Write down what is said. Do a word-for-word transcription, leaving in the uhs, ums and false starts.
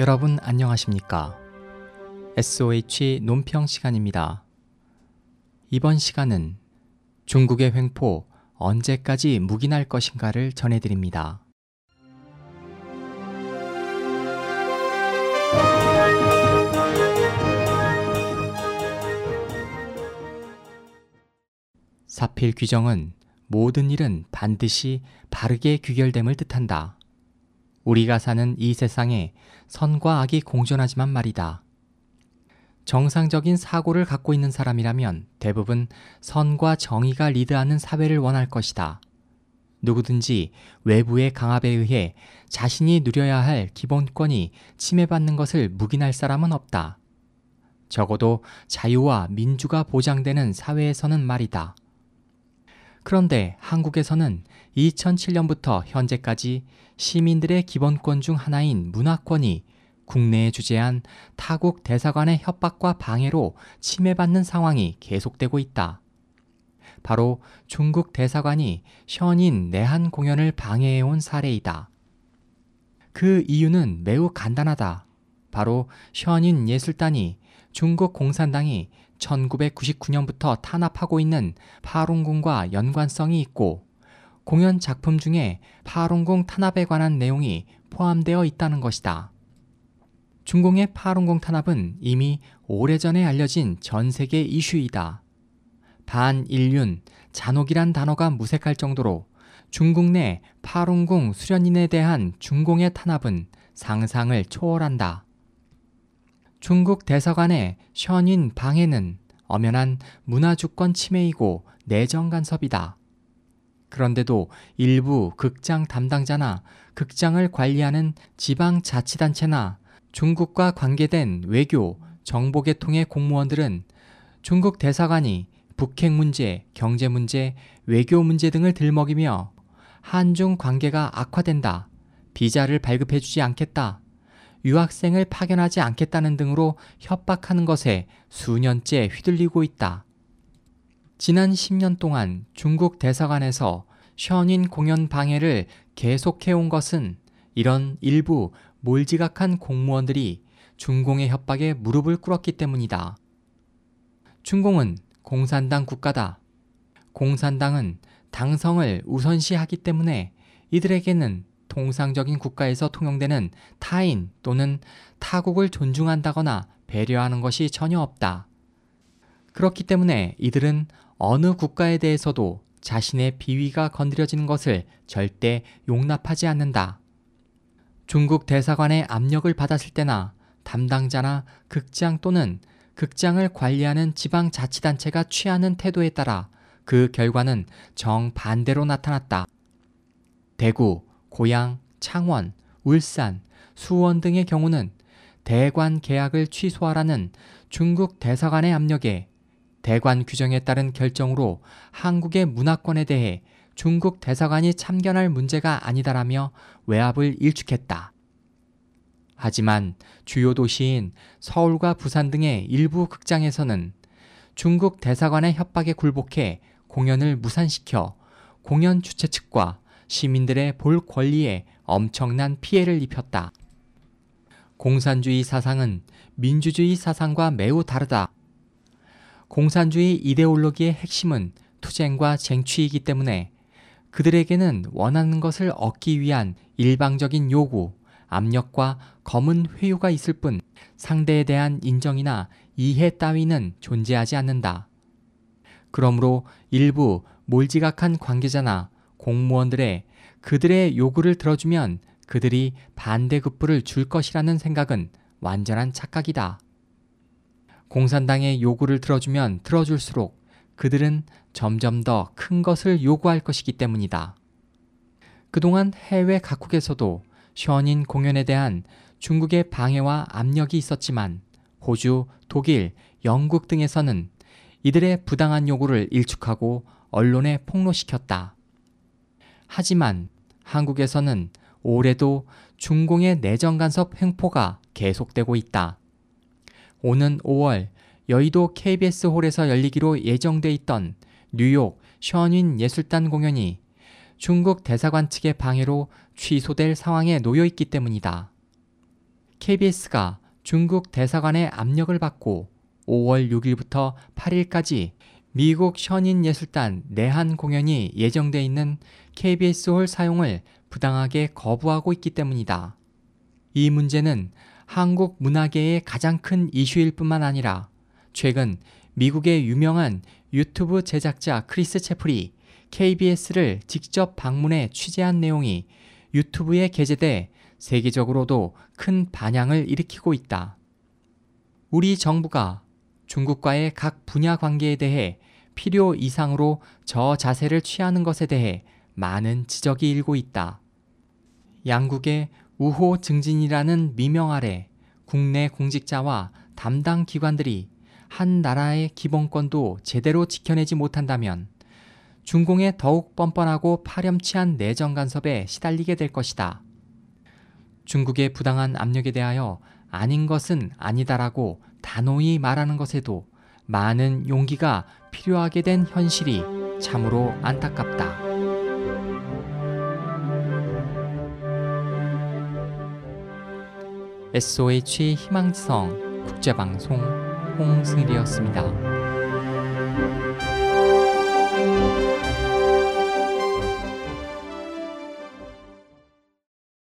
여러분 안녕하십니까? 에스오에이치 논평 시간입니다. 이번 시간은 중국의 횡포 언제까지 묵인할 것인가를 전해드립니다. 사필 규정은 모든 일은 반드시 바르게 규결됨을 뜻한다. 우리가 사는 이 세상에 선과 악이 공존하지만 말이다. 정상적인 사고를 갖고 있는 사람이라면 대부분 선과 정의가 리드하는 사회를 원할 것이다. 누구든지 외부의 강압에 의해 자신이 누려야 할 기본권이 침해받는 것을 묵인할 사람은 없다. 적어도 자유와 민주가 보장되는 사회에서는 말이다. 그런데 한국에서는 이천칠 년부터 현재까지 시민들의 기본권 중 하나인 문화권이 국내에 주재한 타국 대사관의 협박과 방해로 침해받는 상황이 계속되고 있다. 바로 중국 대사관이 션윈 내한 공연을 방해해온 사례이다. 그 이유는 매우 간단하다. 바로 션윈 예술단이 중국 공산당이 천구백구십구 년부터 탄압하고 있는 파룬궁과 연관성이 있고 공연 작품 중에 파룬궁 탄압에 관한 내용이 포함되어 있다는 것이다. 중공의 파룬궁 탄압은 이미 오래전에 알려진 전세계 이슈이다. 반인륜, 잔혹이란 단어가 무색할 정도로 중국 내 파룬궁 수련인에 대한 중공의 탄압은 상상을 초월한다. 중국 대사관의 션윈 방해는 엄연한 문화주권 침해이고 내정간섭이다. 그런데도 일부 극장 담당자나 극장을 관리하는 지방자치단체나 중국과 관계된 외교, 정보계통의 공무원들은 중국 대사관이 북핵 문제, 경제 문제, 외교 문제 등을 들먹이며 한중 관계가 악화된다, 비자를 발급해주지 않겠다, 유학생을 파견하지 않겠다는 등으로 협박하는 것에 수년째 휘둘리고 있다. 지난 십 년 동안 중국 대사관에서 션윈 공연 방해를 계속해온 것은 이런 일부 몰지각한 공무원들이 중공의 협박에 무릎을 꿇었기 때문이다. 중공은 공산당 국가다. 공산당은 당성을 우선시하기 때문에 이들에게는 통상적인 국가에서 통용되는 타인 또는 타국을 존중한다거나 배려하는 것이 전혀 없다. 그렇기 때문에 이들은 어느 국가에 대해서도 자신의 비위가 건드려지는 것을 절대 용납하지 않는다. 중국 대사관의 압력을 받았을 때나 담당자나 극장 또는 극장을 관리하는 지방자치단체가 취하는 태도에 따라 그 결과는 정반대로 나타났다. 대구, 고양, 창원, 울산, 수원 등의 경우는 대관 계약을 취소하라는 중국 대사관의 압력에 대관 규정에 따른 결정으로 한국의 문화권에 대해 중국 대사관이 참견할 문제가 아니다라며 외압을 일축했다. 하지만 주요 도시인 서울과 부산 등의 일부 극장에서는 중국 대사관의 협박에 굴복해 공연을 무산시켜 공연 주최 측과 시민들의 볼 권리에 엄청난 피해를 입혔다. 공산주의 사상은 민주주의 사상과 매우 다르다. 공산주의 이데올로기의 핵심은 투쟁과 쟁취이기 때문에 그들에게는 원하는 것을 얻기 위한 일방적인 요구, 압력과 검은 회유가 있을 뿐 상대에 대한 인정이나 이해 따위는 존재하지 않는다. 그러므로 일부 몰지각한 관계자나 공무원들의 그들의 요구를 들어주면 그들이 반대급부를 줄 것이라는 생각은 완전한 착각이다. 공산당의 요구를 들어주면 들어줄수록 그들은 점점 더 큰 것을 요구할 것이기 때문이다. 그동안 해외 각국에서도 션윈 공연에 대한 중국의 방해와 압력이 있었지만 호주, 독일, 영국 등에서는 이들의 부당한 요구를 일축하고 언론에 폭로시켰다. 하지만 한국에서는 올해도 중공의 내정간섭 횡포가 계속되고 있다. 오는 오월 여의도 케이비에스 홀에서 열리기로 예정돼 있던 뉴욕 션윈 예술단 공연이 중국 대사관 측의 방해로 취소될 상황에 놓여 있기 때문이다. 케이비에스가 중국 대사관의 압력을 받고 오월 육일부터 팔일까지 미국 션윈 예술단 내한 공연이 예정돼 있는 케이비에스 홀 사용을 부당하게 거부하고 있기 때문이다. 이 문제는 한국 문화계의 가장 큰 이슈일 뿐만 아니라 최근 미국의 유명한 유튜브 제작자 크리스 채플이 케이비에스를 직접 방문해 취재한 내용이 유튜브에 게재돼 세계적으로도 큰 반향을 일으키고 있다. 우리 정부가 중국과의 각 분야 관계에 대해 필요 이상으로 저 자세를 취하는 것에 대해 많은 지적이 일고 있다. 양국의 우호 증진이라는 미명 아래 국내 공직자와 담당 기관들이 한 나라의 기본권도 제대로 지켜내지 못한다면 중공의 더욱 뻔뻔하고 파렴치한 내정 간섭에 시달리게 될 것이다. 중국의 부당한 압력에 대하여 아닌 것은 아니다라고 단호히 말하는 것에도 많은 용기가 필요하게 된 현실이 참으로 안타깝다. 에스오에이치 희망지성 국제방송 홍승일이었습니다.